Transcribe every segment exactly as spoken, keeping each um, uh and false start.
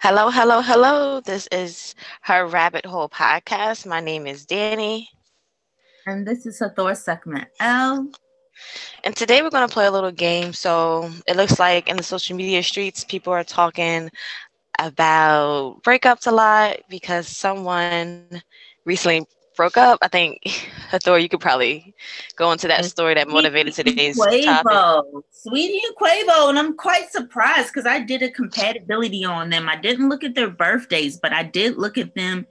Hello, hello, hello. This is Her Rabbit Hole Podcast. My name is Danny. And this is Hathor Sekhmet-El. And today we're going to play a little game. So it looks like in the social media streets, people are talking about breakups a lot because someone recently broke up. I think, Hathor, you could probably go into that story that motivated today's Quavo. topic. Sweetie and Quavo, and I'm quite surprised because I did a compatibility on them. I didn't look at their birthdays, but I did look at them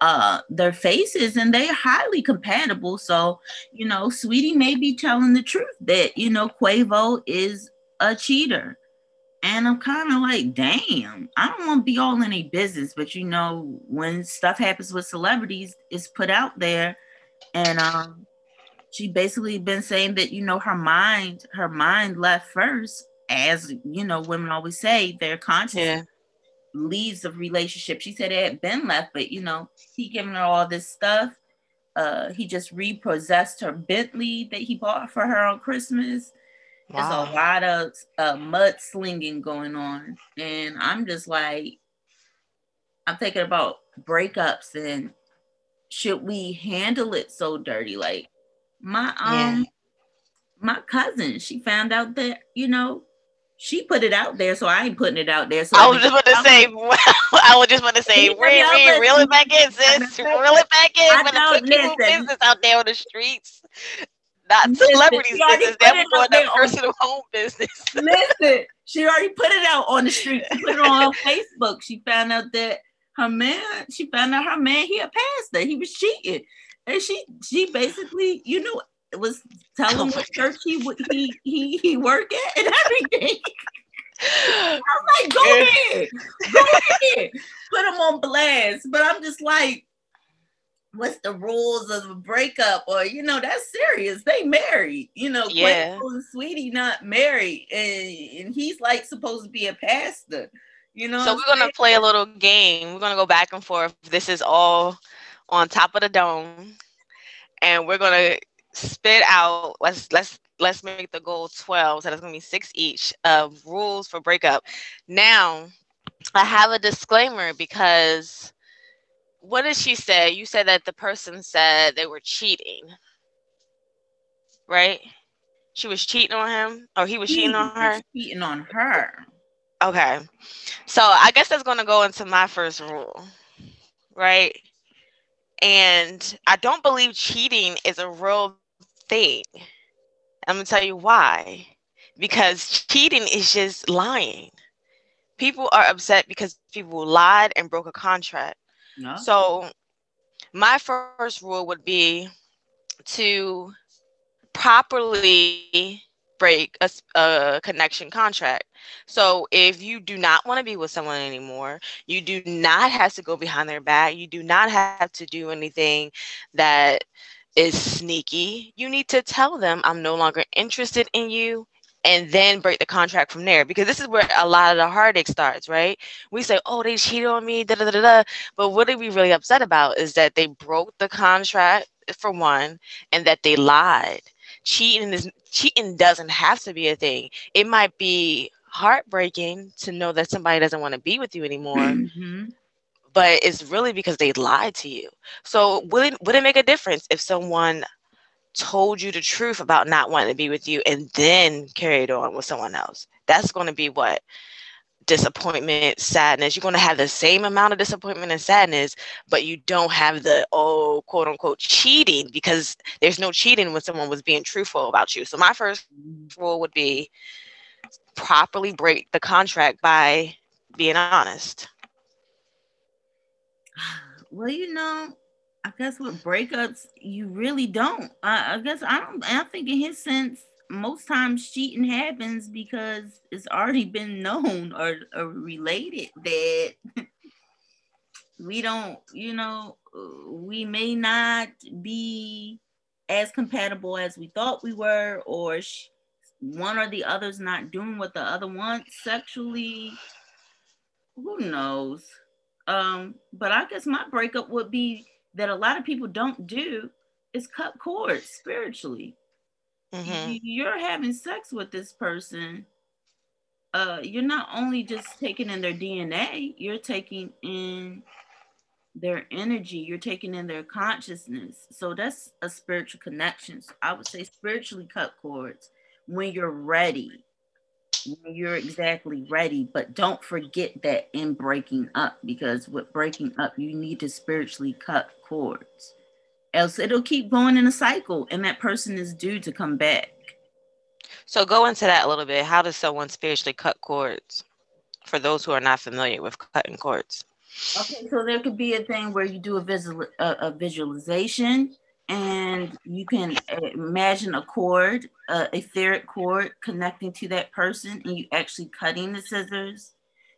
Uh, their faces, and they're highly compatible. So, you know, Sweetie may be telling the truth that, you know, Quavo is a cheater. And I'm kind of like, damn, I don't want to be all in a business. But, you know, when stuff happens with celebrities, it's put out there. And um, she basically been saying that, you know, her mind, her mind left first, as, you know, women always say, their conscience. Yeah. Leaves of relationship. She said it had been left, but you know, he giving her all this stuff. Uh, he just repossessed her Bentley that he bought for her on Christmas. Wow. There's a lot of uh, mudslinging going on, and I'm just like, I'm thinking about breakups and should we handle it so dirty? Like my um, yeah. my cousin, she found out that you know. She put it out there, so I ain't putting it out there. So I was just about to say, I was just about to say, real, real, reel it back in, sis. Reel it back in. When I put people's business out there on the streets, not celebrities' business, they're going their personal home business. Listen, she already put it out on the streets. She put it on Facebook. She found out that her man, she found out her man, he had passed that he was cheating, and she, she basically, you know. was telling oh what church he would he he he work at and everything. I was like, go ahead, go ahead, put him on blast. But I'm just like, what's the rules of a breakup? Or you know, that's serious. They married, you know. Yeah. Quavo and Sweetie not married, and, and he's like supposed to be a pastor, you know. So we're gonna saying? play a little game. We're gonna go back and forth. This is all on top of the dome, and we're gonna. Spit out. Let's let's let's make the goal twelve. So that's gonna be six each of rules for breakup. Now, I have a disclaimer because what did she say? You said that the person said they were cheating, right? She was cheating on him, or he was he cheating on her. Cheating on her. Okay, so I guess that's gonna go into my first rule, right? And I don't believe cheating is a real thing. I'm gonna tell you why. Because cheating is just lying. People are upset because people lied and broke a contract. No. So my first rule would be to properly break a, a connection contract. So if you do not want to be with someone anymore, you do not have to go behind their back. You do not have to do anything that is sneaky. You need to tell them I'm no longer interested in you and then break the contract from there, because this is where a lot of the heartache starts, right? We say, oh, they cheated on me, da da da da. But what are we really upset about is that they broke the contract, for one, and that they lied. Cheating is cheating doesn't have to be a thing. It might be heartbreaking to know that somebody doesn't want to be with you anymore, mm-hmm. but it's really because they lied to you. So would it, would it make a difference if someone told you the truth about not wanting to be with you and then carried on with someone else? That's going to be what? Disappointment, sadness. You're going to have the same amount of disappointment and sadness, but you don't have the, oh, quote unquote, cheating, because there's no cheating when someone was being truthful about you. So my first rule would be properly break the contract by being honest. Well, you know, I guess with breakups, you really don't. I, I guess I don't, I think in his sense, most times cheating happens because it's already been known or, or related that we don't, you know, we may not be as compatible as we thought we were, or sh- one or the other's not doing what the other wants sexually. Who knows? Um, but I guess my breakup would be that a lot of people don't do is cut cords spiritually. Mm-hmm. You're having sex with this person uh, you're not only just taking in their D N A, you're taking in their energy, you're taking in their consciousness. So that's a spiritual connection. So I would say spiritually cut cords when you're ready, when you're exactly ready, but don't forget that in breaking up, because with breaking up, you need to spiritually cut cords. Else it'll keep going in a cycle and that person is due to come back. So go into that a little bit. How does someone spiritually cut cords for those who are not familiar with cutting cords? Okay, so there could be a thing where you do a, visual, a, a visualization and you can imagine a cord, a etheric cord connecting to that person, and you actually cutting the scissors.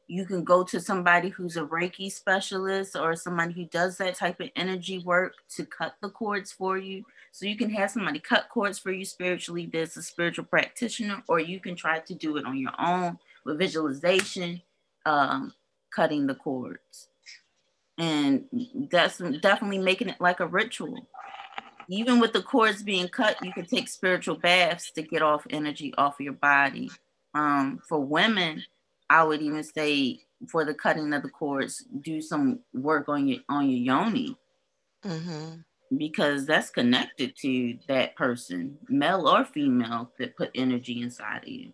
You can go to somebody who's a Reiki specialist or somebody who does that type of energy work to cut the cords for you. So you can have somebody cut cords for you spiritually. There's a spiritual practitioner, or you can try to do it on your own with visualization, um, cutting the cords. And that's definitely making it like a ritual. Even with the cords being cut, you can take spiritual baths to get off energy off of your body. Um, for women, I would even say for the cutting of the cords, do some work on your on your yoni, mm-hmm. because that's connected to that person, male or female, that put energy inside of you.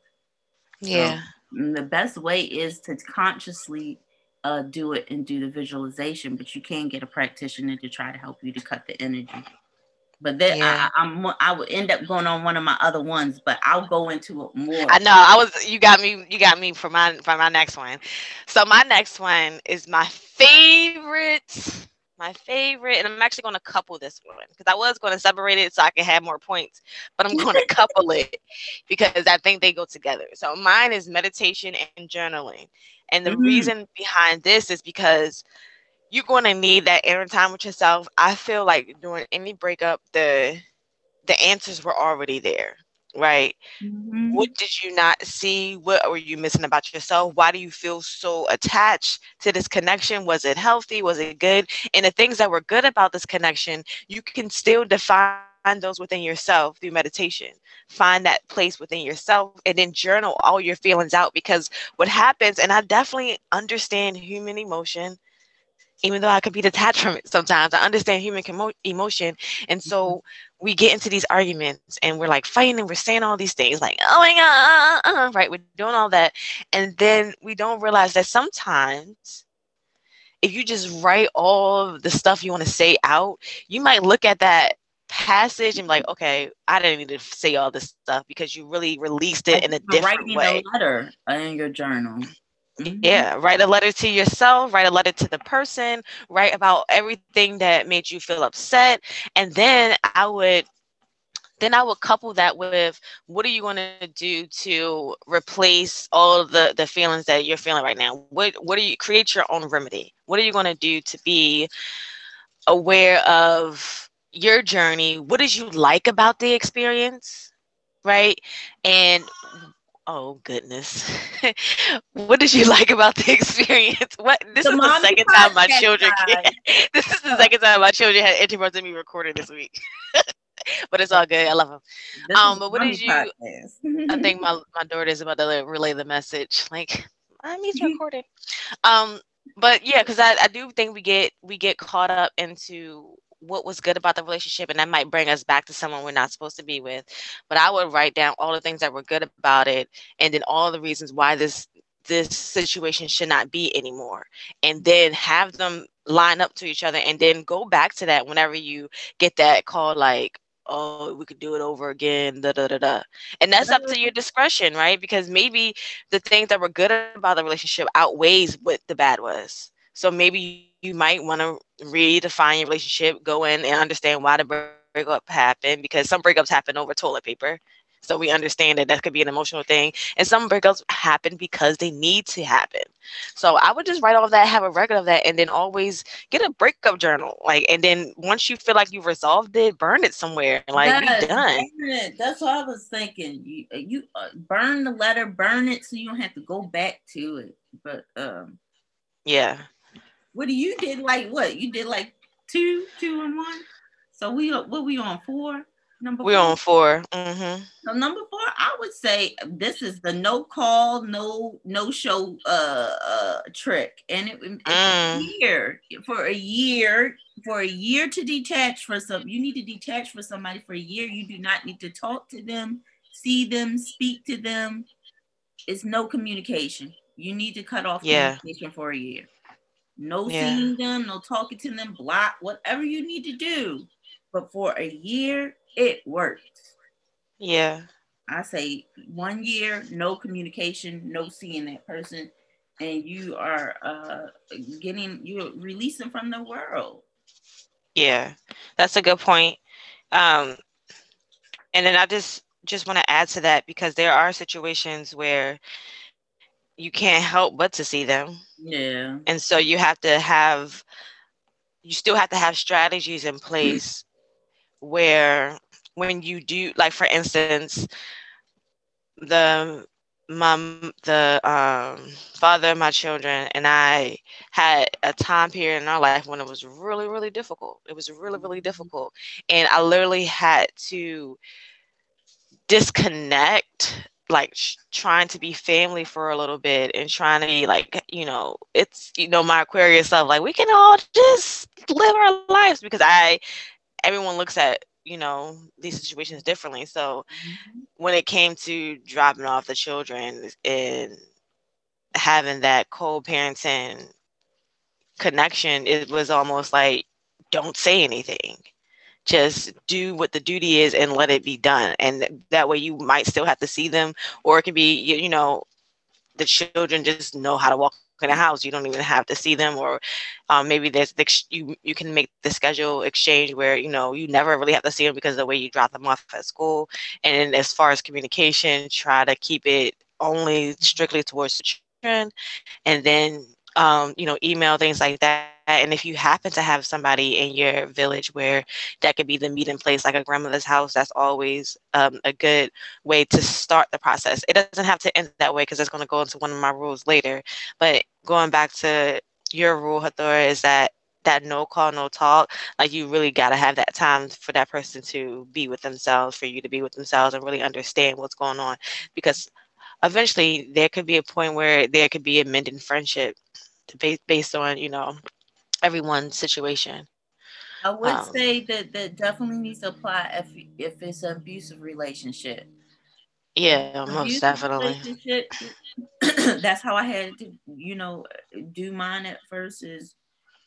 Yeah. So, the best way is to consciously uh, do it and do the visualization, but you can get a practitioner to try to help you to cut the energy. But then yeah. I, I'm I would end up going on one of my other ones, but I'll go into it more. I know I was you got me you got me for my for my next one. So my next one is my favorite, my favorite, and I'm actually going to couple this one because I was going to separate it so I could have more points, but I'm going to couple it because I think they go together. So mine is meditation and journaling, and the mm-hmm. reason behind this is because you're going to need that inner time with yourself. I feel like during any breakup, the the answers were already there, right? Mm-hmm. What did you not see? What were you missing about yourself? Why do you feel so attached to this connection? Was it healthy? Was it good? And the things that were good about this connection, you can still define those within yourself through meditation. Find that place within yourself and then journal all your feelings out, because what happens, and I definitely understand human emotion, even though I could be detached from it sometimes, I understand human commo- emotion. And so we get into these arguments and we're like fighting and we're saying all these things like, oh my God, uh, uh, right? We're doing all that. And then we don't realize that sometimes if you just write all the stuff you want to say out, you might look at that passage and be like, okay, I didn't need to say all this stuff, because you really released it in a different way. Writing a letter in your journal. Yeah, write a letter to yourself, write a letter to the person, write about everything that made you feel upset. And then I would then I would couple that with, what are you going to do to replace all the, the feelings that you're feeling right now? What what do you create your own remedy? What are you going to do to be aware of your journey? What did you like about the experience? Right? And oh goodness! What did you like about the experience? What this the is the second time my children. Can, this is the second time my children had interrupted me recording this week. But it's all good. I love them. This um, but what did you? I think my my daughter is about to relay the message. Like, mommy's recording. Um, but yeah, because I I do think we get we get caught up into what was good about the relationship, and that might bring us back to someone we're not supposed to be with. But I would write down all the things that were good about it, and then all the reasons why this this situation should not be anymore, and then have them line up to each other, and then go back to that whenever you get that call like, oh, we could do it over again, da da da da. And that's up to your discretion, right? Because maybe the things that were good about the relationship outweighs what the bad was. So maybe you might want to redefine your relationship, go in and understand why the breakup happened, because some breakups happen over toilet paper. So we understand that that could be an emotional thing. And some breakups happen because they need to happen. So I would just write all of that, have a record of that, and then always get a breakup journal. Like, and then once you feel like you've resolved it, burn it somewhere. Like, yes, be done. It. That's what I was thinking. You, you uh, burn the letter, burn it so you don't have to go back to it. But um, yeah. What do you did like what? You did like two, two and one? So we what we on four? Number We're four. on four. Mm-hmm. So number four, I would say this is the no call, no no show uh, uh, trick, and it, it, mm. a year, for a year for a year to detach for some. You need to detach for somebody for a year. You do not need to talk to them, see them, speak to them. It's no communication. You need to cut off yeah. communication for a year. No yeah. seeing them, no talking to them. Block whatever you need to do, but for a year. It worked. Yeah. I say one year, no communication, no seeing that person, and you are uh, getting, you're releasing from the world. Yeah, that's a good point. Um, and then I just, just want to add to that because there are situations where you can't help but to see them. Yeah. And so you have to have, you still have to have strategies in place. Where when you do, like, for instance, the mom, the um, father of my children and I had a time period in our life when it was really, really difficult. It was really, really difficult. And I literally had to disconnect, like sh- trying to be family for a little bit and trying to be like, you know, it's, you know, my Aquarius self, like we can all just live our lives because I, everyone looks at, you know, these situations differently. So mm-hmm. when it came to dropping off the children and having that co-parenting connection, it was almost like, don't say anything. Just do what the duty is and let it be done. And that way you might still have to see them, or it could be, you, you know, the children just know how to walk in the house. You don't even have to see them, or um, maybe there's the, you you can make the schedule exchange where, you know, you never really have to see them because of the way you drop them off at school. And as far as communication, try to keep it only strictly towards the children, and then um, you know, email, things like that. And if you happen to have somebody in your village where that could be the meeting place, like a grandmother's house, that's always um, a good way to start the process. It doesn't have to end that way because it's going to go into one of my rules later. But going back to your rule, Hathor, is that that no call, no talk, like you really got to have that time for that person to be with themselves, for you to be with themselves and really understand what's going on. Because eventually there could be a point where there could be a mending friendship based on, you know, everyone's situation. I would um, say that that definitely needs to apply if if it's an abusive relationship. Yeah, abusive, most definitely. That's how I had to, you know, do mine at first. Is,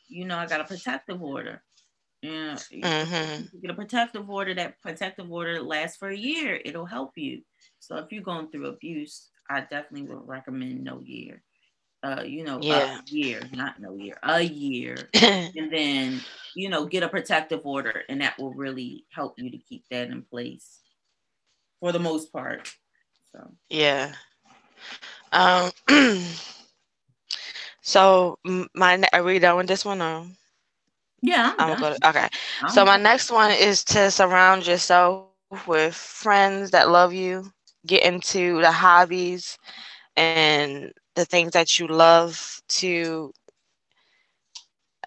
you know, I got a protective order. Yeah, mm-hmm. You get a protective order. That protective order lasts for a year. It'll help you. So if you're going through abuse, I definitely would recommend no year. Uh, you know, yeah. a year, not no year, a year. And then, you know, get a protective order, and that will really help you to keep that in place for the most part. So yeah. Um. so my, are we done with this one? Or? Yeah. I'm I'm gonna go to, okay. I'm so my next one is to surround yourself with friends that love you. Get into the hobbies and the things that you love to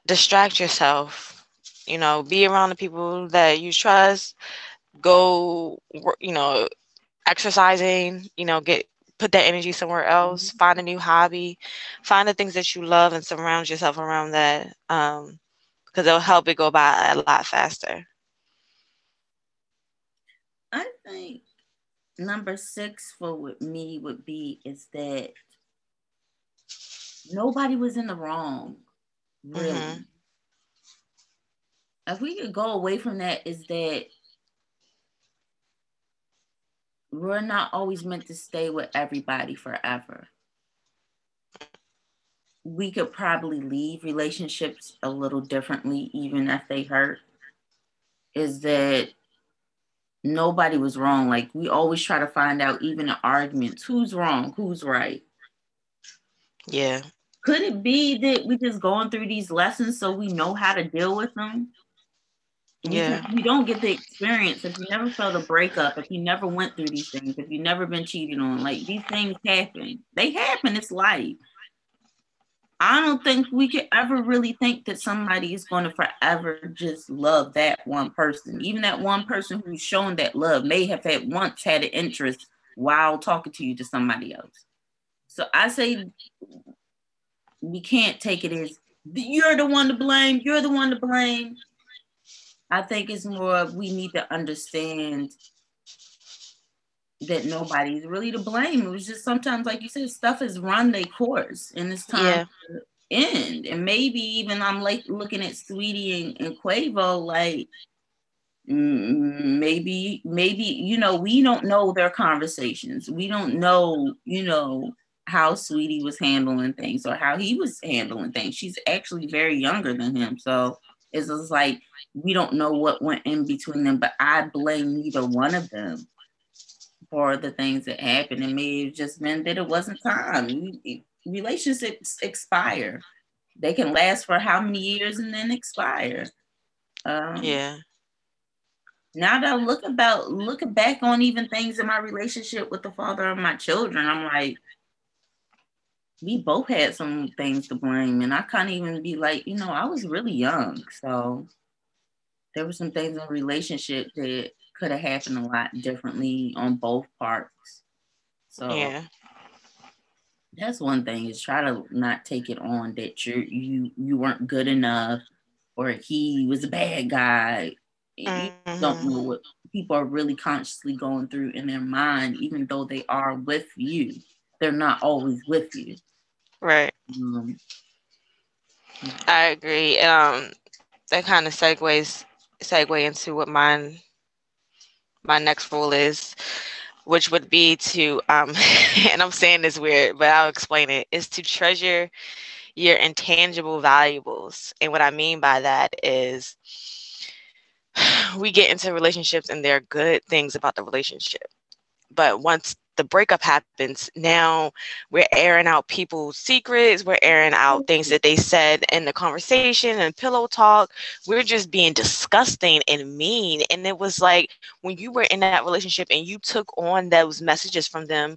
distract yourself, you know, be around the people that you trust, go, you know, exercising, you know, get, put that energy somewhere else, mm-hmm. find a new hobby, find the things that you love and surround yourself around that, um, because it'll help it go by a lot faster. I think number six for with me would be is that nobody was in the wrong, really. Mm-hmm. If we could go away from that, is that we're not always meant to stay with everybody forever. We could probably leave relationships a little differently, even if they hurt. Is that nobody was wrong. Like, we always try to find out, even in arguments, who's wrong, who's right. Yeah. Could it be that we're just going through these lessons so we know how to deal with them? Yeah. We don't get the experience. If you never felt a breakup, if you never went through these things, if you've never been cheated on, like, these things happen. They happen. It's life. I don't think we could ever really think that somebody is going to forever just love that one person. Even that one person who's shown that love may have had once had an interest while talking to you to somebody else. So I say we can't take it as you're the one to blame, you're the one to blame. I think it's more we need to understand that nobody's really to blame. It was just sometimes, like you said, stuff has run their course and it's time yeah. to end. And maybe even I'm like looking at Sweetie and, and Quavo, like maybe, maybe, you know, we don't know their conversations. We don't know, you know, how Sweetie was handling things or how he was handling things. She's actually very younger than him. So it's just like, we don't know what went in between them, but I blame neither one of them for the things that happened. It may have just been that it wasn't time. Relationships expire. They can last for how many years and then expire. Um, yeah. Now that I look about, looking back on even things in my relationship with the father of my children, I'm like, we both had some things to blame. And I can't even be like, you know, I was really young. So there were some things in the relationship that could have happened a lot differently on both parts. So yeah, that's one thing, is try to not take it on that you you you weren't good enough or he was a bad guy. Mm-hmm. You don't know what people are really consciously going through in their mind, even though they are with you. They're not always with you. Right. Um, I agree. Um, that kind of segues segue into what mine. My next rule is, which would be to, um, and I'm saying this weird, but I'll explain it, is to treasure your intangible valuables. And what I mean by that is we get into relationships and there are good things about the relationship. But once the breakup happens, now we're airing out people's secrets. We're airing out things that they said in the conversation and pillow talk. We're just being disgusting and mean. And it was like when you were in that relationship and you took on those messages from them,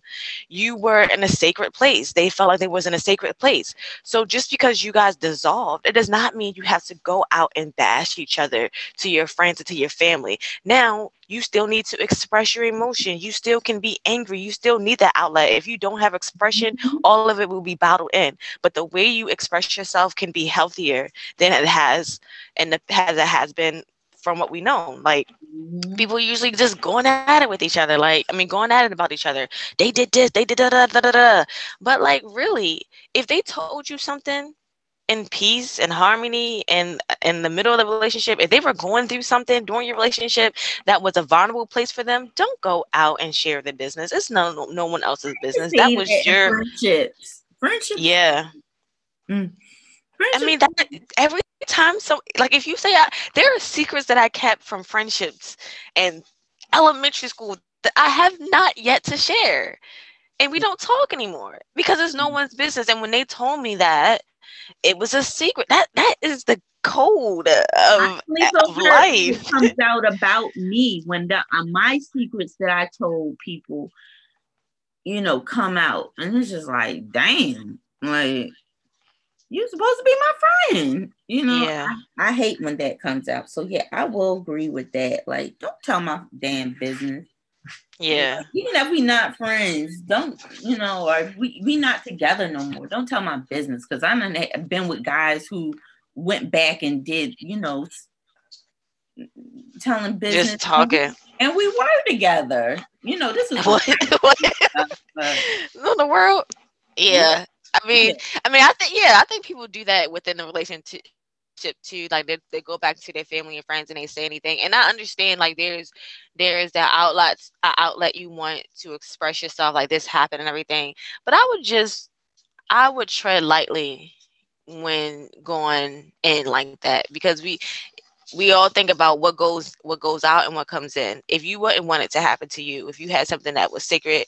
you were in a sacred place. They felt like they was in a sacred place. So just because you guys dissolved, it does not mean you have to go out and bash each other to your friends or to your family. Now, you still need to express your emotion. You still can be angry. You still need that outlet. If you don't have expression, all of it will be bottled in. But the way you express yourself can be healthier than it has and the, as it has been from what we know. Like, people usually just going at it with each other. Like, I mean, going at it about each other. They did this. They did da da da da da. But, like, really, if they told you something in peace and harmony and in the middle of the relationship, if they were going through something during your relationship that was a vulnerable place for them, don't go out and share the business. It's no no one else's business. That was that your friendships. Friendships. Yeah. Mm. Friendships. I mean, that every time. So, like, if you say I, there are secrets that I kept from friendships and elementary school that I have not yet to share, and we don't talk anymore because it's no one's business. And when they told me that, it was a secret. That that is the code of, of life. It comes out about me when the, uh, my secrets that I told people, you know, come out, and it's just like, damn, like you're supposed to be my friend, you know. Yeah. I, I hate when that comes out. So yeah, I will agree with that. Like, don't tell my damn business. Yeah. Even if we not friends, don't, you know, or we, we not together no more, don't tell my business. Because I've been with guys who went back and did, you know, telling business. Just talking. And we were together. You know, this is what? What? In the world? Yeah. yeah. I mean, yeah. I mean, I think, yeah, I think people do that within the relationship too. Like, they, they go back to their family and friends and they say anything, and I understand, like, there's there is that outlet uh, outlet you want to express yourself, like this happened and everything, but I would just I would tread lightly when going in like that, because we we all think about what goes what goes out and what comes in. If you wouldn't want it to happen to you, if you had something that was sacred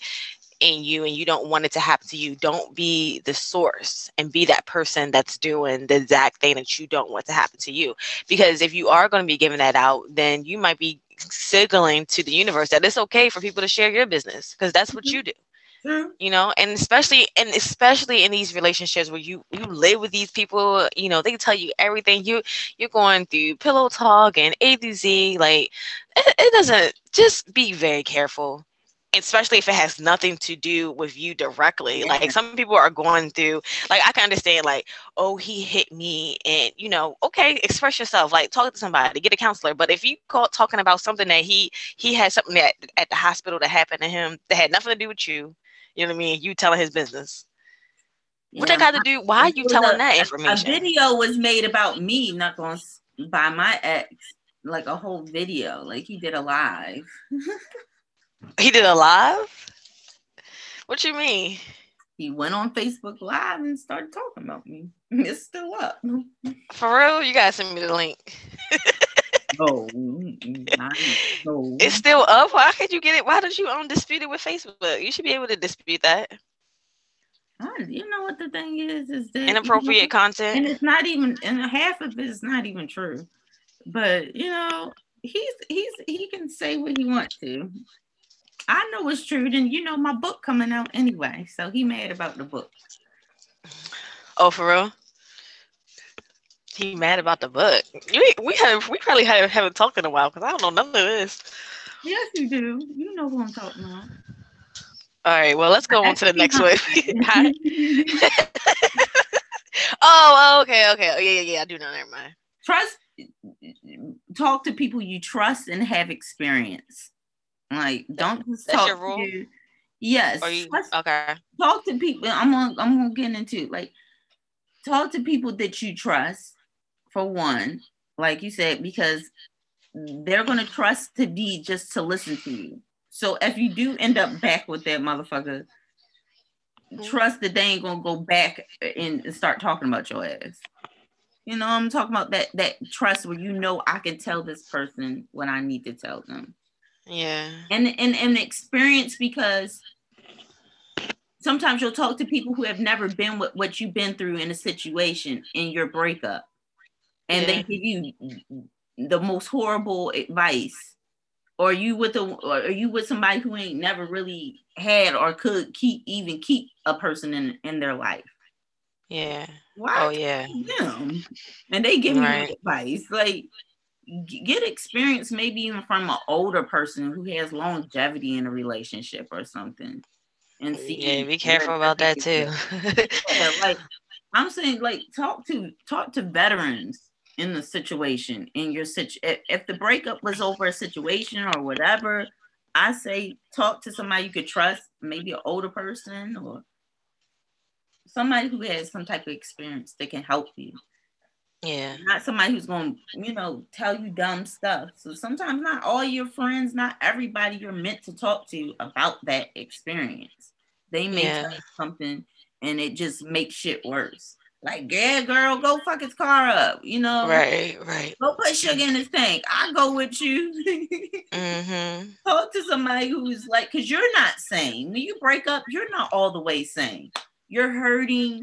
in you and you don't want it to happen to you, don't be the source and be that person that's doing the exact thing that you don't want to happen to you. Because if you are going to be giving that out, then you might be signaling to the universe that it's okay for people to share your business, because that's what you do. Mm-hmm. You know, and especially and especially in these relationships where you, you live with these people, you know, they can tell you everything. You you're going through pillow talk and A to Z. Like it, it doesn't, just be very careful, especially if it has nothing to do with you directly. Yeah. Like some people are going through, like I can understand, like, oh, he hit me, and you know, okay, express yourself, like talk to somebody, get a counselor. But if you caught talking about something that he he had something that at the hospital that happened to him that had nothing to do with you. You know what I mean? You telling his business. What yeah. they got to do? Why are you telling a, that information? A video was made about me, not going by my ex. Like a whole video. Like he did a live. He did a live? What you mean? He went on Facebook Live and started talking about me. It's still up. For real? You got to send me the link. No, no. It's still up. Why could you get it? Why don't you um, dispute it with Facebook? You should be able to dispute that. I, you know what the thing is? Is that inappropriate you know, content, and it's not even, and half of it is not even true. But you know, he's he's he can say what he wants to. I know it's true, and you know my book coming out anyway, so he mad about the book. Oh, for real? He mad about the book. We we have we probably haven't haven't talked in a while because I don't know none of this. Yes, you do. You know what I'm talking about. All right. Well, let's go I on to the next one. oh, okay, okay. Oh, yeah, yeah, yeah. I do know. Never mind. Trust. Talk to people you trust and have experience. Like, don't just That's talk your rule? To. Yes. You, okay. Talk to people. I'm gonna I'm gonna get into like talk to people that you trust. For one, like you said, because they're going to trust to be just to listen to you. So if you do end up back with that motherfucker, trust that they ain't going to go back and start talking about your ass. You know, I'm talking about that that trust where you know I can tell this person what I need to tell them. Yeah. And and, and experience, because sometimes you'll talk to people who have never been with what you've been through in a situation in your breakup. And yeah. they give you the most horrible advice, or you with a, or you with somebody who ain't never really had or could keep even keep a person in, in their life. Yeah. Why? Oh yeah. Them? And they give right. you advice. Like get experience, maybe even from an older person who has longevity in a relationship or something. And see, yeah, be careful about that too. Yeah, like I'm saying, like talk to talk to veterans in the situation, in your situ. If, if the breakup was over a situation or whatever, I say talk to somebody you could trust, maybe an older person or somebody who has some type of experience that can help you. Yeah, not somebody who's gonna, you know, tell you dumb stuff. So sometimes not all your friends, not everybody you're meant to talk to about that experience. They may yeah. tell you something and it just makes shit worse. Like, yeah, girl, go fuck his car up, you know? Right, right. Go put sugar in his tank. I'll go with you. Mm-hmm. Talk to somebody who's like, because you're not sane. When you break up, you're not all the way sane. You're hurting.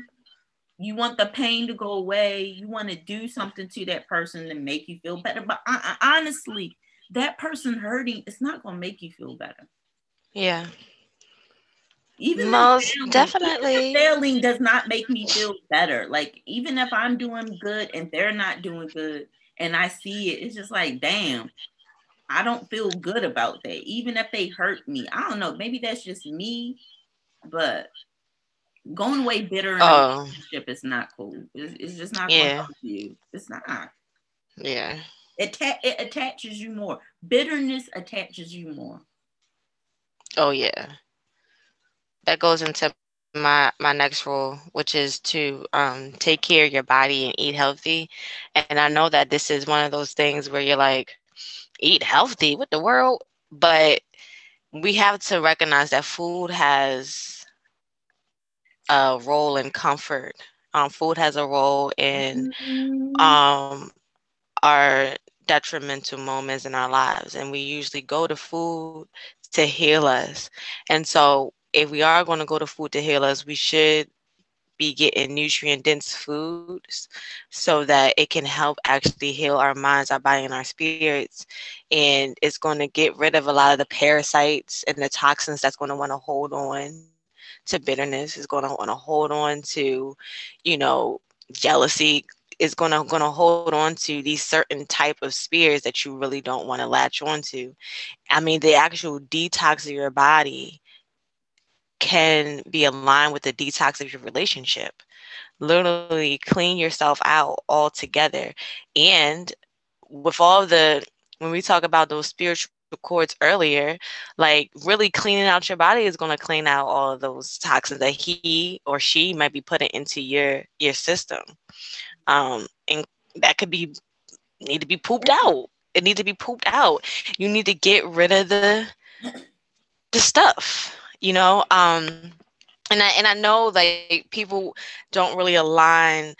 You want the pain to go away. You want to do something to that person to make you feel better. But uh, honestly, that person hurting, it's not going to make you feel better. Yeah. Even Most failing, definitely. Even failing does not make me feel better. Like, even if I'm doing good and they're not doing good and I see it, it's just like, damn, I don't feel good about that. Even if they hurt me. I don't know. Maybe that's just me, but... Going away bitter in oh. a relationship is not cool. It's, it's just not yeah. going to help you. It's not. Yeah. It, ta- it attaches you more. Bitterness attaches you more. Oh, yeah. That goes into my, my next rule, which is to um, take care of your body and eat healthy. And I know that this is one of those things where you're like, eat healthy? What the world? But we have to recognize that food has... a role in comfort. Um, food has a role in um, our detrimental moments in our lives. And we usually go to food to heal us. And so if we are going to go to food to heal us, we should be getting nutrient-dense foods so that it can help actually heal our minds, our body, and our spirits. And it's going to get rid of a lot of the parasites and the toxins that's going to want to hold on to bitterness, is going to want to hold on to, you know, jealousy, is going to going to hold on to these certain type of spears that you really don't want to latch on to. I mean, the actual detox of your body can be aligned with the detox of your relationship. Literally clean yourself out altogether. And with all the, when we talk about those spiritual chords earlier, like really cleaning out your body is going to clean out all of those toxins that he or she might be putting into your your system. Um, and that could be, need to be pooped out. It needs to be pooped out. You need to get rid of the, the stuff, you know? Um, and I, and I know like people don't really align,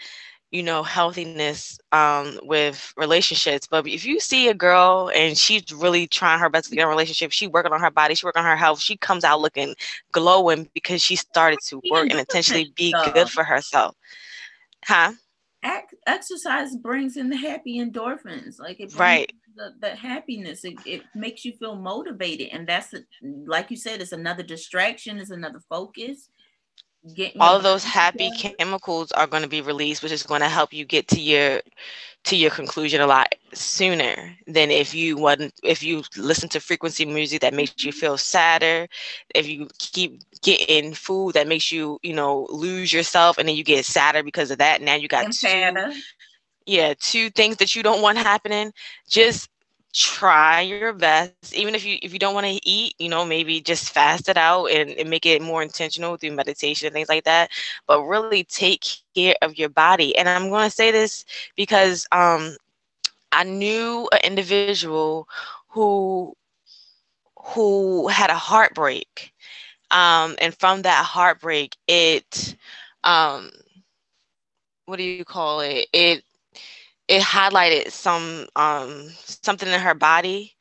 you know, healthiness, um, with relationships, but if you see a girl and she's really trying her best to get in a relationship, she working on her body, she working on her health, she comes out looking glowing because she started to work and intentionally be good for herself. Huh? Exercise brings in the happy endorphins, like it brings right. the, the happiness. It, it makes you feel motivated, and that's a, like you said, it's another distraction, it's another focus. Getting all of those happy together. Chemicals are going to be released, which is going to help you get to your to your conclusion a lot sooner than if you wasn't if you listen to frequency music that makes you feel sadder, if you keep getting food that makes you, you know, lose yourself, and then you get sadder because of that. Now you got two, yeah, two things that you don't want happening. Just try your best. Even if you if you don't want to eat, you know, maybe just fast it out and, and make it more intentional through meditation and things like that. But really take care of your body. And I'm going to say this because um I knew an individual who who had a heartbreak, um and from that heartbreak, it um what do you call it it it highlighted some um, something in her body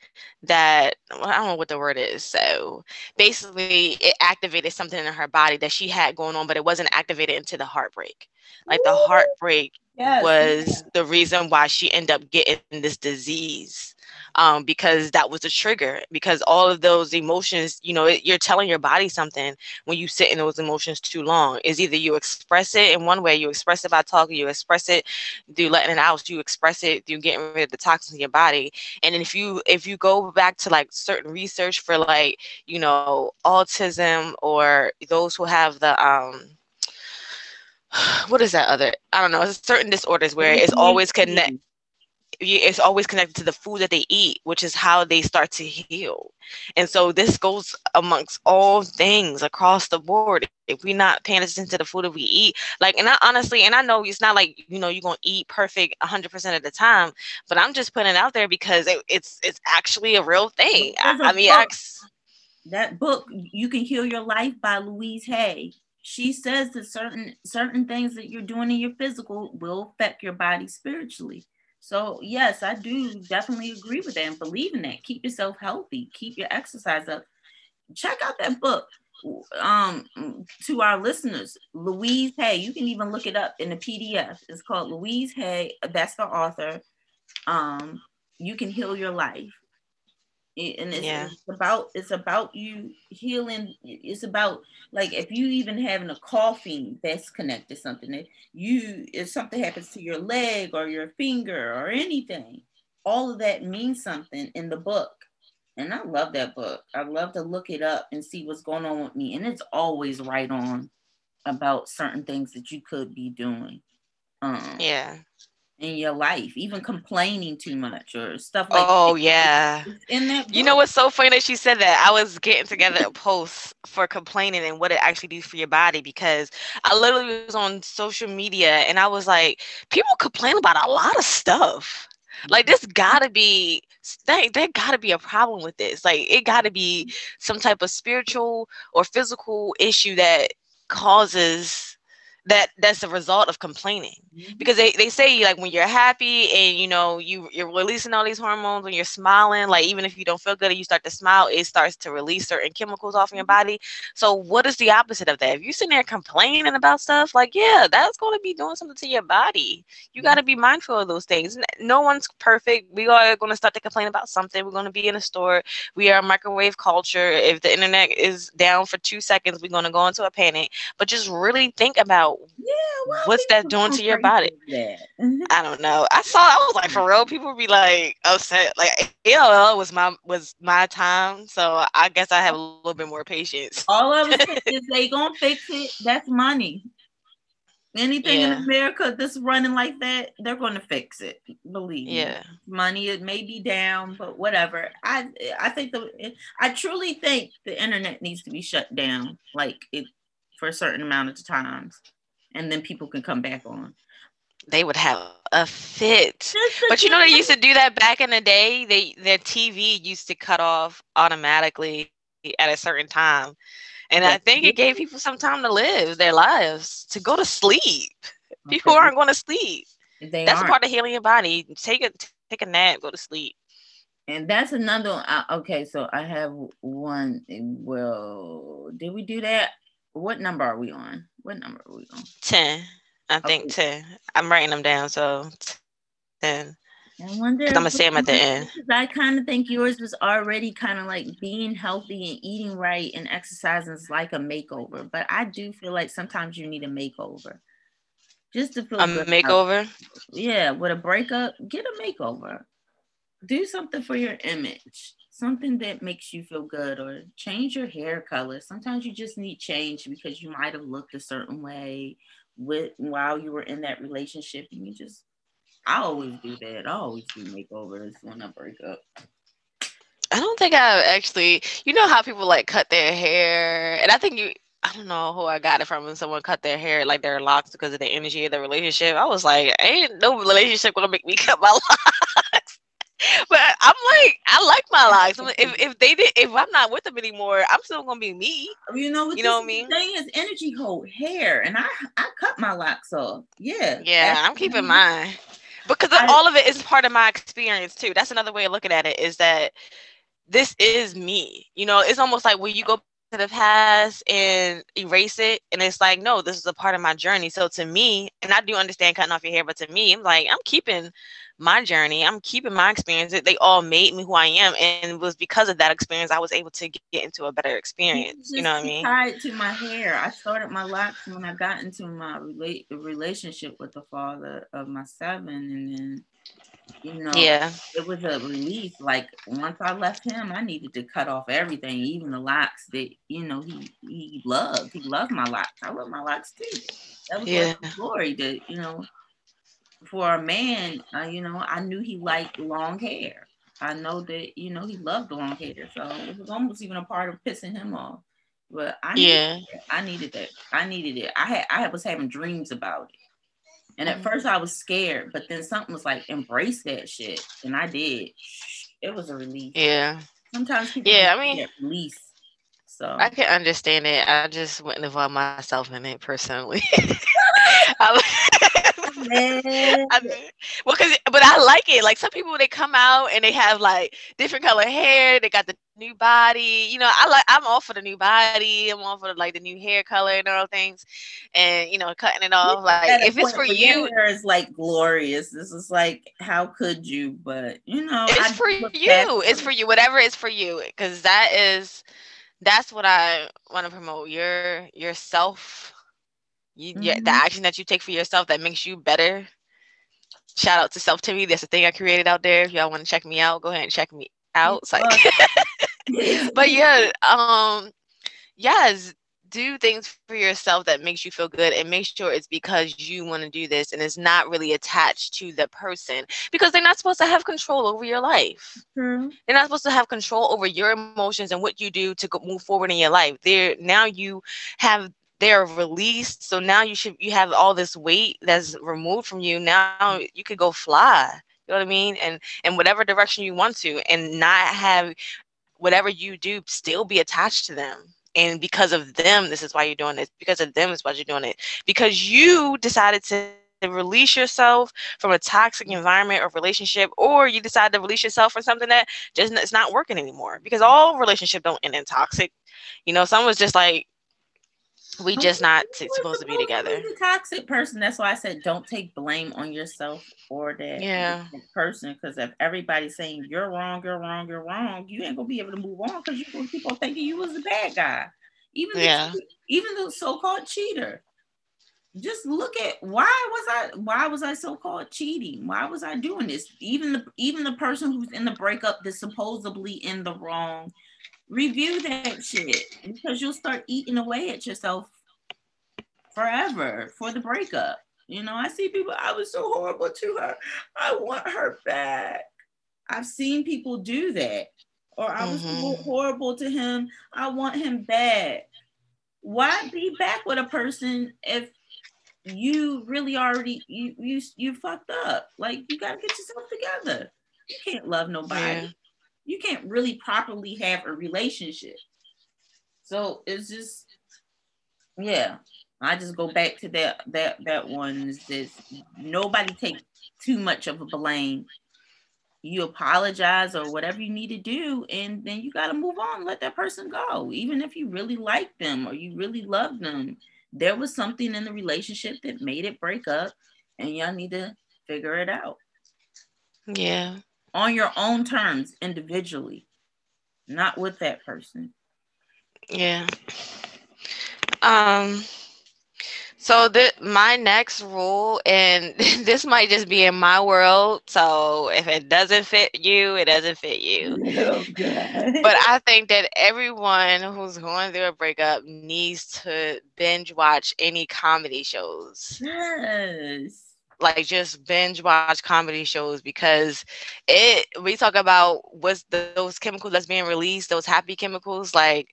that, well, I don't know what the word is. So basically it activated something in her body that she had going on, but it wasn't activated into the heartbreak. Like the heartbreak yes. was yes. the reason why she ended up getting this disease, um, because that was the trigger, because all of those emotions, you know, it, you're telling your body something when you sit in those emotions too long. Is either you express it in one way, you express it by talking, you express it through letting it out, you express it through getting rid of the toxins in your body. And if you, if you go back to like certain research for like, you know, autism or those who have the, um, what is that other, I don't know, it's certain disorders where it's always connect. It's always connected to the food that they eat, which is how they start to heal. And so this goes amongst all things across the board. If we're not paying attention to the food that we eat, like, and I honestly, and I know it's not like, you know, you're going to eat perfect one hundred percent of the time, but I'm just putting it out there because it, it's it's actually a real thing. I, I mean, I, that book, You Can Heal Your Life by Louise Hay. She says that certain certain things that you're doing in your physical will affect your body spiritually. So yes, I do definitely agree with that and believe in that. Keep yourself healthy. Keep your exercise up. Check out that book. Um, to our listeners, Louise Hay. You can even look it up in the P D F. It's called Louise Hay. That's the author. Um, You Can Heal Your Life. And it's, yeah. it's about it's about you healing. It's about, like, if you even having a coughing that's connected to something, if you if something happens to your leg or your finger or anything, all of that means something in the book. And I love that book. I love to look it up and see what's going on with me. And it's always right on about certain things that you could be doing. Um, yeah. in your life, even complaining too much or stuff like oh that. yeah in that book. You know what's so funny that she said that? I was getting together a post for complaining and what it actually do for your body, because I literally was on social media and I was like, people complain about a lot of stuff. Like, there's gotta be there, there gotta be a problem with this. Like, it gotta be some type of spiritual or physical issue that causes that that's the result of complaining. Mm-hmm. Because they, they say, like, when you're happy and, you know, you, you're releasing all these hormones, when you're smiling, like, even if you don't feel good and you start to smile, it starts to release certain chemicals off in your body. So what is the opposite of that? If you're sitting there complaining about stuff, like, yeah, that's going to be doing something to your body. You got to be mindful of those things. No one's perfect. We are going to start to complain about something. We're going to be in a store. We are a microwave culture. If the internet is down for two seconds, we're going to go into a panic. But just really think about yeah, well, what's that doing to your body? Mm-hmm. I don't know. I saw, I was like, for real, people be like upset. Like, A L L was my was my time, so I guess I have a little bit more patience. All of it is they gonna fix it. That's money. Anything yeah. in America that's running like that, they're gonna fix it. Believe me. Yeah. Money, it may be down, but whatever. I I think the I truly think the internet needs to be shut down. Like it. For a certain amount of times, and then people can come back on. They would have a fit. But you know, they used to do that back in the day. They their T V used to cut off automatically at a certain time, and yeah. I think it gave people some time to live their lives, to go to sleep. Okay. People aren't going to sleep. They that's aren't. Part of healing your body. Take a take a nap, go to sleep. And that's another one. I, okay, so I have one. Well, did we do that? What number are we on? What number are we on? ten. I okay. think ten. I'm writing them down, so ten. I wonder. I'm gonna say them at the end. I kind of think yours was already kind of like being healthy and eating right and exercising is like a makeover, but I do feel like sometimes you need a makeover. Just to feel a good makeover. Out. Yeah, with a breakup, get a makeover. Do something for your image. Something that makes you feel good, or change your hair color. Sometimes you just need change because you might have looked a certain way with while you were in that relationship, and you just I always do that. I always do makeovers when I break up. I don't think I've actually, you know how people like cut their hair, and I think you I don't know who I got it from when someone cut their hair, like their locks, because of the energy of the relationship. I was like, ain't no relationship gonna make me cut my locks. But I'm like, I like my locks. If if they did, if I'm not with them anymore, I'm still gonna be me. You know what? You know what I mean? The thing is, energy hold hair, and I I cut my locks off. Yeah. Yeah, I'm keeping mine because I, all of it is part of my experience too. That's another way of looking at it, is that this is me. You know, it's almost like when you go to the past and erase it, and it's like, no, this is a part of my journey. So to me, and I do understand cutting off your hair, but to me, I'm like, I'm keeping my journey, I'm keeping my experience. They all made me who I am, and it was because of that experience I was able to get into a better experience. You know what I mean? Tied to my hair. I started my locks when I got into my relate relationship with the father of my seven, and then you know, yeah, it was a relief. Like once I left him, I needed to cut off everything, even the locks that you know he he loved. He loved my locks. I love my locks too. That was yeah. the glory that you know. For a man, uh, you know, I knew he liked long hair. I know that you know he loved long hair, so it was almost even a part of pissing him off. But I needed yeah, that. I needed that. I needed it. I had I was having dreams about it. And at first I was scared, but then something was like, embrace that shit. And I did. It was a release. Yeah. Sometimes people yeah, I mean, release. So I can understand it. I just wouldn't involve myself in it personally. I mean, well, cause, but I like it. Like some people, they come out and they have like different color hair. They got the new body. You know, I like. I'm all for the new body. I'm all for the, like the new hair color and all things. And you know, cutting it off. Like if it's for you, hair is like glorious. This is like, how could you? But you know, it's for you. It's for you. Whatever is for you, because that is that's what I want to promote. Your yourself. You, mm-hmm. yeah, the action that you take for yourself that makes you better. Shout out to Self Timmy. That's the thing I created out there. If y'all want to check me out, go ahead and check me out. It's like, but yeah, um, yes, do things for yourself that makes you feel good, and make sure it's because you want to do this, and it's not really attached to the person, because they're not supposed to have control over your life. Mm-hmm. They're not supposed to have control over your emotions and what you do to go- move forward in your life. They're now you have. They're released, so now you should you have all this weight that's removed from you. Now you could go fly, you know what I mean, and in whatever direction you want to, and not have whatever you do still be attached to them And because of them, this is why you're doing this. Because of them is why you're doing it. Because you decided to release yourself from a toxic environment or relationship, or you decide to release yourself from something that just it's not working anymore. Because all relationships don't end in toxic. You know, someone's just like, we just not supposed to be together. To be toxic person. That's why I said don't take blame on yourself or that yeah. person. Because if everybody's saying you're wrong, you're wrong, you're wrong, you ain't gonna be able to move on because you're gonna keep on thinking you was a bad guy. Even yeah. the, even the so-called cheater. Just look at why was I why was I so-called cheating? Why was I doing this? Even the even the person who's in the breakup that's supposedly in the wrong. Review that shit, because you'll start eating away at yourself forever for the breakup. You know, I see people, I was so horrible to her. I want her back. I've seen people do that. Or I was mm-hmm. so horrible to him. I want him back. Why be back with a person if you really already, you you, you fucked up? Like, you got to get yourself together. You can't love nobody. Yeah. You can't really properly have a relationship. So it's just, yeah. I just go back to that that that one is this nobody take too much of a blame. You apologize or whatever you need to do, and then you gotta move on, let that person go. Even if you really like them or you really love them, there was something in the relationship that made it break up, and y'all need to figure it out. Yeah. On your own terms, individually, not with that person. Yeah. Um. So th- my next rule, and this might just be in my world, so if it doesn't fit you, it doesn't fit you. Oh, God. But I think that everyone who's going through a breakup needs to binge watch any comedy shows. Yes. Like, just binge watch comedy shows, because it we talk about what's the, those chemicals that's being released, those happy chemicals. Like,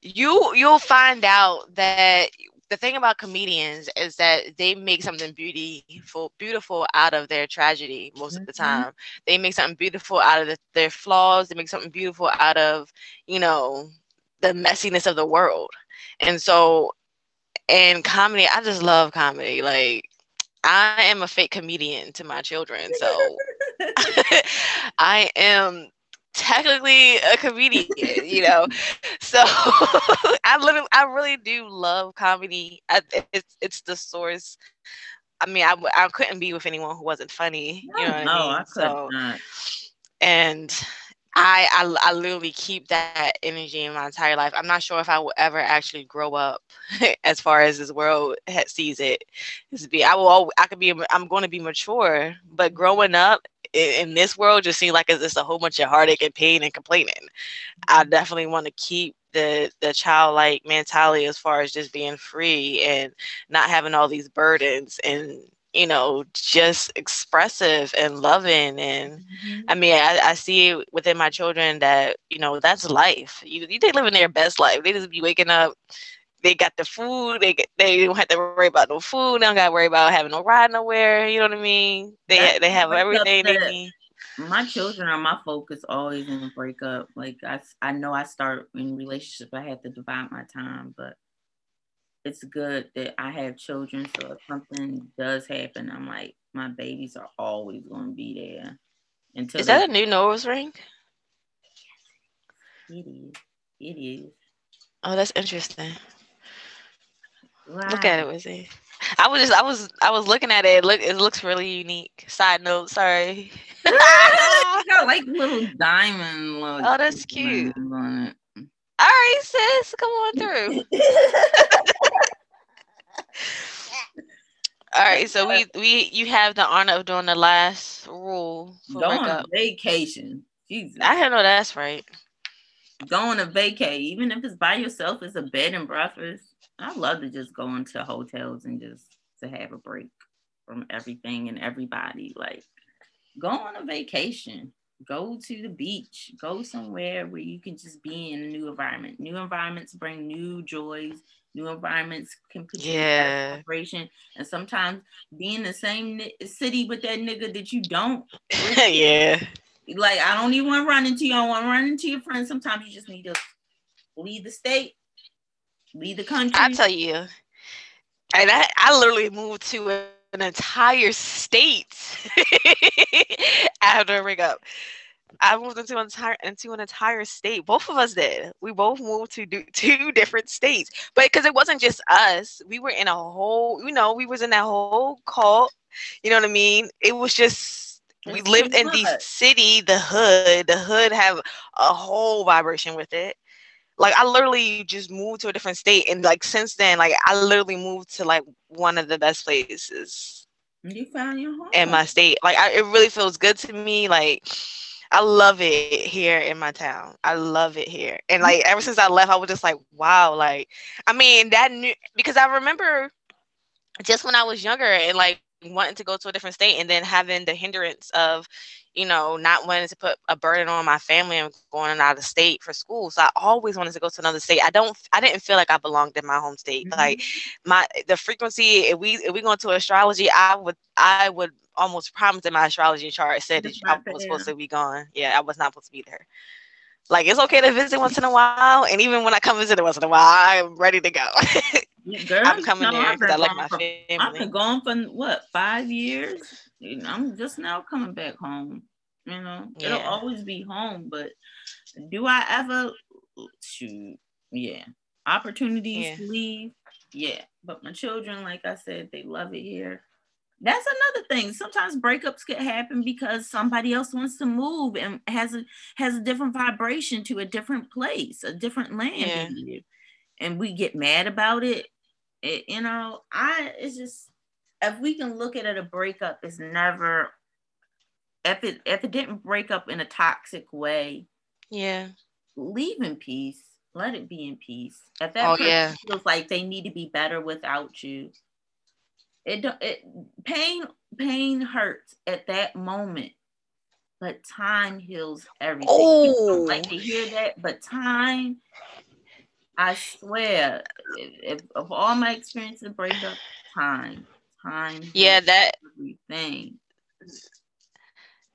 you you'll find out that the thing about comedians is that they make something beautiful beautiful out of their tragedy most mm-hmm. of the time. They make something beautiful out of the, their flaws. They make something beautiful out of, you know, the messiness of the world. And so, and comedy, I just love comedy. Like, I am a fake comedian to my children, so I am technically a comedian, you know. So I literally, I really do love comedy. I, it's it's the source. I mean, I, I couldn't be with anyone who wasn't funny. You know what no, I mean? I could so, not. And I, I I literally keep that energy in my entire life. I'm not sure if I will ever actually grow up as far as this world ha- sees it. It's be I will always, I could be I'm going to be mature, but growing up in, in this world just seems like it's just a whole bunch of heartache and pain and complaining. I definitely want to keep the the childlike mentality as far as just being free and not having all these burdens and, you know, just expressive and loving. And mm-hmm. I mean, I, I see within my children that, you know, that's life. You, you they living their best life. They just be waking up. They got the food. They get, they don't have to worry about no food. They don't got to worry about having no ride nowhere. You know what I mean? They that's they have everything they need. My children are my focus always in the breakup. Like, I, I know I start in relationship. I had to divide my time, but it's good that I have children, so if something does happen, I'm like, my babies are always going to be there. Until is that they- a new nose ring? Yes. It is. It is. Oh, that's interesting. Wow. Look at it, Wizzy. I was just, I was, I was looking at it. It, look, it looks really unique. Side note, sorry. I got like little diamond. Little oh, that's cute. On it. All right, sis, come on through. All right, so we we you have the honor of doing the last rule. Go on vacation. Jesus, I didn't know that's right. Go on a vacay, even if it's by yourself. It's a bed and breakfast. I love to just go into hotels and just to have a break from everything and everybody. Like, go on a vacation. Go to the beach. Go somewhere where you can just be in a new environment. New environments bring new joys. New environments can put you yeah. in celebration. And sometimes be in the same ni- city with that nigga that you don't. yeah. Like, I don't even want to run into you. I don't want to run into your friends. Sometimes you just need to leave the state leave the country. I'll tell you. And I, I literally moved to an entire state after ring up. I moved into an entire into an entire state. Both of us did. We both moved to do two different states, but because it wasn't just us, we were in a whole. You know, we was in that whole cult. You know what I mean? It was just we it's lived in the city, the hood. The hood have a whole vibration with it. Like I literally just moved to a different state, and like since then, like I literally moved to like one of the best places. You found your home in my state. Like I, it really feels good to me. Like. I love it here in my town. I love it here. And like ever since I left, I was just like, wow. Like, I mean, that new because I remember just when I was younger and like wanting to go to a different state and then having the hindrance of, you know, not wanting to put a burden on my family and going out of state for school. So I always wanted to go to another state. I don't, I didn't feel like I belonged in my home state. Mm-hmm. Like my, the frequency, if we, if we go into astrology, I would, I would almost promised in my astrology chart said that I was supposed to be gone. Yeah, I was not supposed to be there. Like, it's okay to visit once in a while. And even when I come visit once in a while, I'm ready to go. Girl, I'm coming no, there because I like my for, family. I've been gone for, what, five years? You know, I'm just now coming back home. You know, yeah. It'll always be home, but do I ever, shoot, yeah. Opportunities yeah. to leave, yeah. But my children, like I said, they love it here. That's another thing. Sometimes breakups could happen because somebody else wants to move and has a has a different vibration to a different place, a different land, yeah. than you. And we get mad about it. it. You know, I it's just if we can look at it, a breakup is never if it if it didn't break up in a toxic way. Yeah, leave in peace. Let it be in peace. If that oh, person yeah. feels like they need to be better without you. It, it pain pain hurts at that moment, but time heals everything. Oh. People don't like to hear that, but time, I swear, if, of all my experiences of breakup, time, time, yeah, that everything.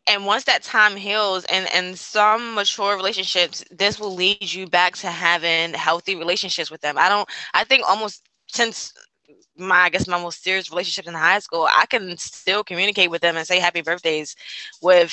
And once that time heals, and and some mature relationships, this will lead you back to having healthy relationships with them. I don't. I think almost since. my I guess my most serious relationships in high school, I can still communicate with them and say happy birthdays with,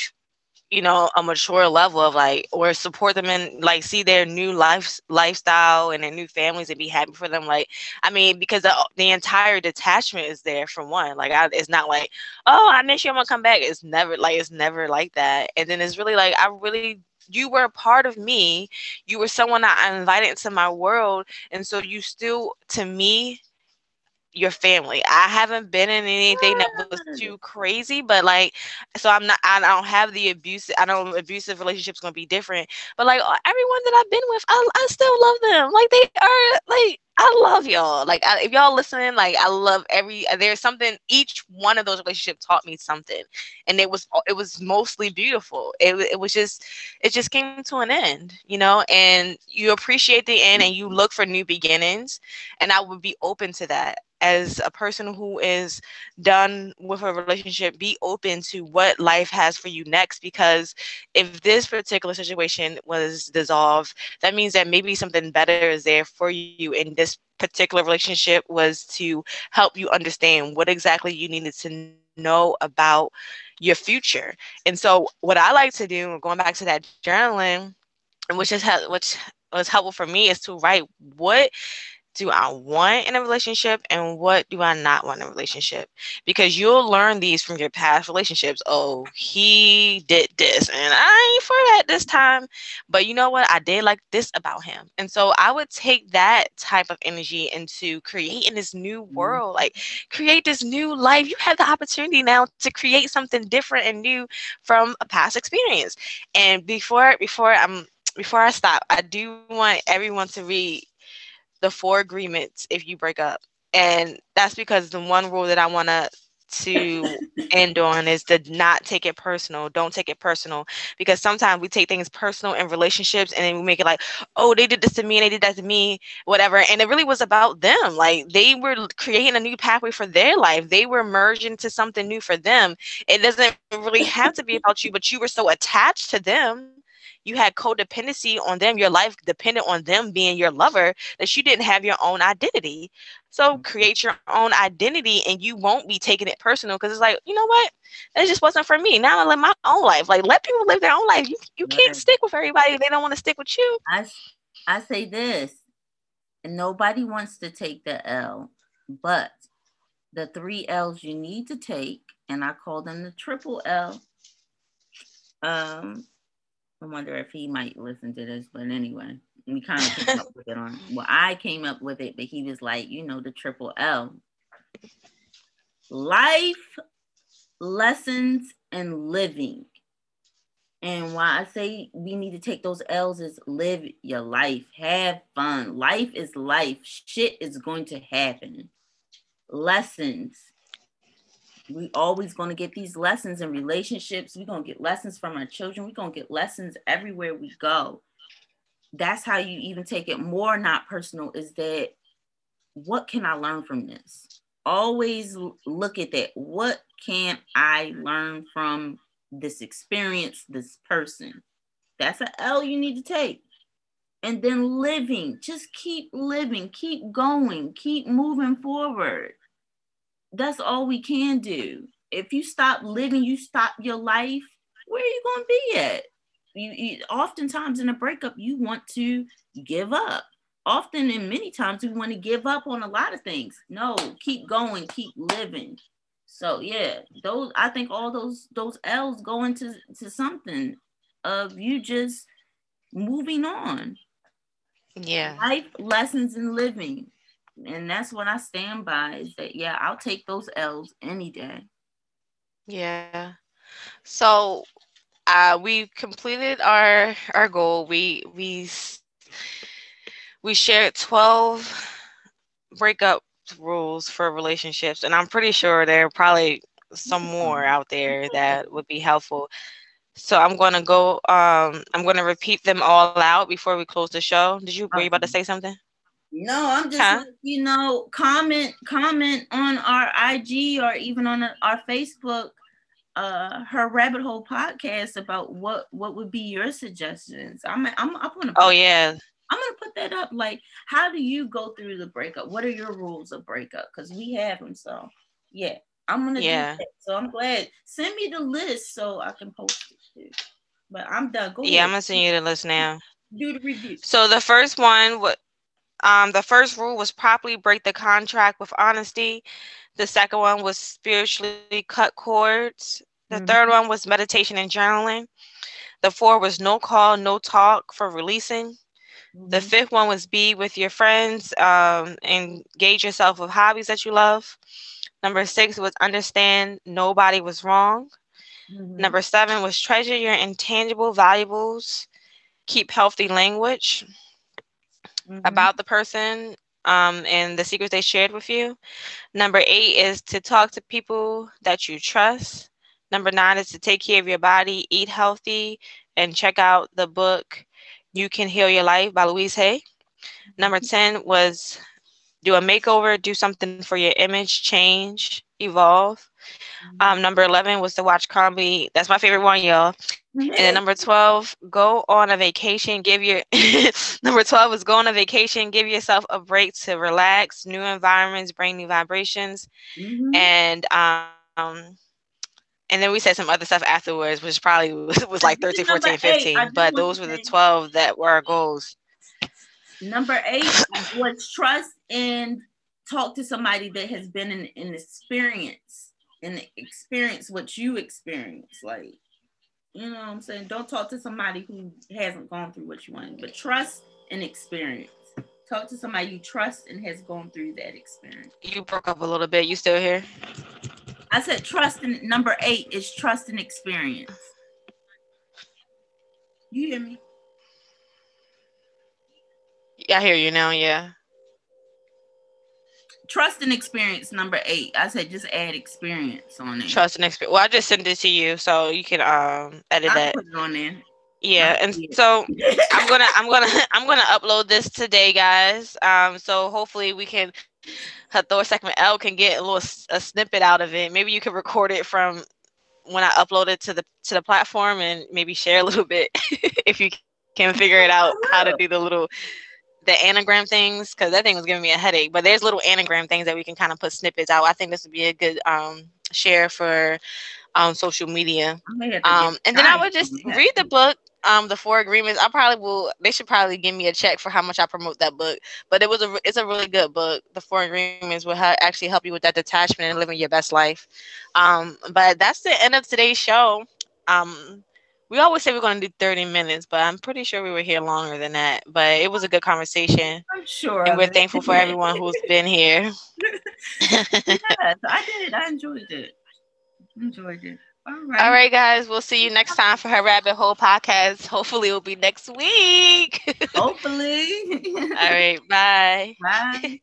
you know, a mature level of like, or support them and like see their new life lifestyle and their new families and be happy for them. Like, I mean, because the, the entire detachment is there from one. Like, I, it's not like, oh, I miss you, I'm gonna come back. It's never like, it's never like that. And then it's really like, I really, you were a part of me. You were someone I invited into my world. And so you still, to me, your family. I haven't been in anything that was too crazy, but like, so I'm not, I don't have the abuse. I don't, abusive relationships going to be different, but like everyone that I've been with, I, I still love them. Like they are like, I love y'all. Like I, if y'all listening, like I love every, there's something, each one of those relationships taught me something. And it was, it was mostly beautiful. It, it was just, it just came to an end, you know, and you appreciate the end and you look for new beginnings. And I would be open to that. As a person who is done with a relationship, be open to what life has for you next, because if this particular situation was dissolved, that means that maybe something better is there for you. And this particular relationship was to help you understand what exactly you needed to know about your future. And so what I like to do, going back to that journaling, which is which was helpful for me, is to write what do I want in a relationship and what do I not want in a relationship? Because you'll learn these from your past relationships. Oh, he did this and I ain't for that this time. But you know what? I did like this about him. And so I would take that type of energy into creating this new world, like create this new life. You have the opportunity now to create something different and new from a past experience. And before, before I'm, before I stop, I do want everyone to read The Four Agreements if you break up. And that's because the one rule that I want to to end on is to not take it personal. Don't take it personal, because sometimes we take things personal in relationships and then we make it like, oh, they did this to me and they did that to me, whatever. And it really was about them. Like they were creating a new pathway for their life. They were merging into something new for them. It doesn't really have to be about you, but you were so attached to them. you had codependency on them. Your life depended on them being your lover, that you didn't have your own identity. So create your own identity, and you won't be taking it personal, because it's like, you know what? That just wasn't for me. Now I live my own life. Like, let people live their own life. You, you can't right. stick with everybody. They don't want to stick with you. I, I say this. Nobody wants to take the L, but the three L's you need to take, and I call them the triple L. Um, I wonder if he might listen to this, but anyway, we kind of came up with it on, well, I came up with it, but he was like, you know, the triple L. Life, lessons, and living. And why I say we need to take those L's is live your life, have fun. Life is life. Shit is going to happen. Lessons. We always going to get these lessons in relationships. We're going to get lessons from our children. We're going to get lessons everywhere we go. That's how you even take it more not personal, is that what can I learn from this? Always look at that. What can I learn from this experience, this person? That's an L you need to take. And then living, just keep living, keep going, keep moving forward. That's all we can do. If you stop living, you stop your life, where are you going to be at? You, you oftentimes in a breakup, you want to give up. Often and many times we want to give up on a lot of things. No, keep going, keep living. So yeah, those, I think all those those L's go into to something of you just moving on. Yeah. Life, lessons, and living. And that's what I stand by, is that, yeah, I'll take those L's any day. Yeah. So uh, we completed our our goal. We we we shared twelve breakup rules for relationships, and I'm pretty sure there are probably some more out there that would be helpful. So I'm going to go, um, I'm going to repeat them all out before we close the show. Did you, were you about to say something? No, I'm just, huh? you know, comment, comment on our I G or even on our Facebook, uh, Her Rabbit Hole Podcast, about what, what would be your suggestions. I'm, I'm, I'm going to, oh yeah. I'm going to put that up. Like, how do you go through the breakup? What are your rules of breakup? Because we have them. So yeah, I'm going to yeah. do that. So I'm glad. Send me the list so I can post it too. But I'm done. Go yeah, ahead. I'm going to send you the list now. Do the review. So the first one, what, Um, the first rule was properly break the contract with honesty. The second one was spiritually cut cords. The mm-hmm. third one was meditation and journaling. The fourth was no call, no talk for releasing. Mm-hmm. The fifth one was be with your friends, um, engage yourself with hobbies that you love. Number six was understand nobody was wrong. Mm-hmm. Number seven was treasure your intangible valuables. Keep healthy language. Mm-hmm. About the person, um, and the secrets they shared with you. Number eight is to talk to people that you trust. Number nine is to take care of your body, eat healthy, and check out the book, You Can Heal Your Life by Louise Hay. Number ten was do a makeover, do something for your image, change, evolve. Um, number eleven was to watch comedy. That's my favorite one, y'all. And then number twelve, go on a vacation, give your, number twelve is go on a vacation, give yourself a break to relax, new environments, bring new vibrations. Mm-hmm. And, um, and then we said some other stuff afterwards, which probably was, was like thirteen, fourteen, fifteen, eight, but those were the twelve that were our goals. Number eight was trust and talk to somebody that has been in an experience and experience what you experience. Like, you know what I'm saying? Don't talk to somebody who hasn't gone through what you want, but trust and experience. Talk to somebody you trust and has gone through that experience. You broke up a little bit. You still here? I said trust, and number eight is trust and experience. You hear me? Yeah, I hear you now, yeah. Trust and experience, number eight. I said just add experience on it. Trust and experience. Well, I just sent it to you, so you can um edit I'll that. Put it on there. Yeah, I'll and so I'm gonna I'm gonna I'm gonna upload this today, guys. Um, so hopefully we can, Hathor Sekhmet-El can get a little a snippet out of it. Maybe you can record it from when I upload it to the to the platform and maybe share a little bit if you can figure it out how to do the little the anagram things, because that thing was giving me a headache. But there's little anagram things that we can kind of put snippets out. I think this would be a good um, share for um, social media. Um, and then I would just read the book. Um, The Four Agreements. I probably will. They should probably give me a check for how much I promote that book. But it was a, it's a really good book. The Four Agreements will ha- actually help you with that detachment and living your best life. Um, but that's the end of today's show. Um, we always say we're going to do thirty minutes, but I'm pretty sure we were here longer than that. But it was a good conversation. I'm sure. And we're thankful for everyone who's been here. Yes, I did. I enjoyed it. Enjoyed it. All right. All right, guys. We'll see you next time for Her Rabbit Hole Podcast. Hopefully, it'll be next week. Hopefully. All right. Bye. Bye.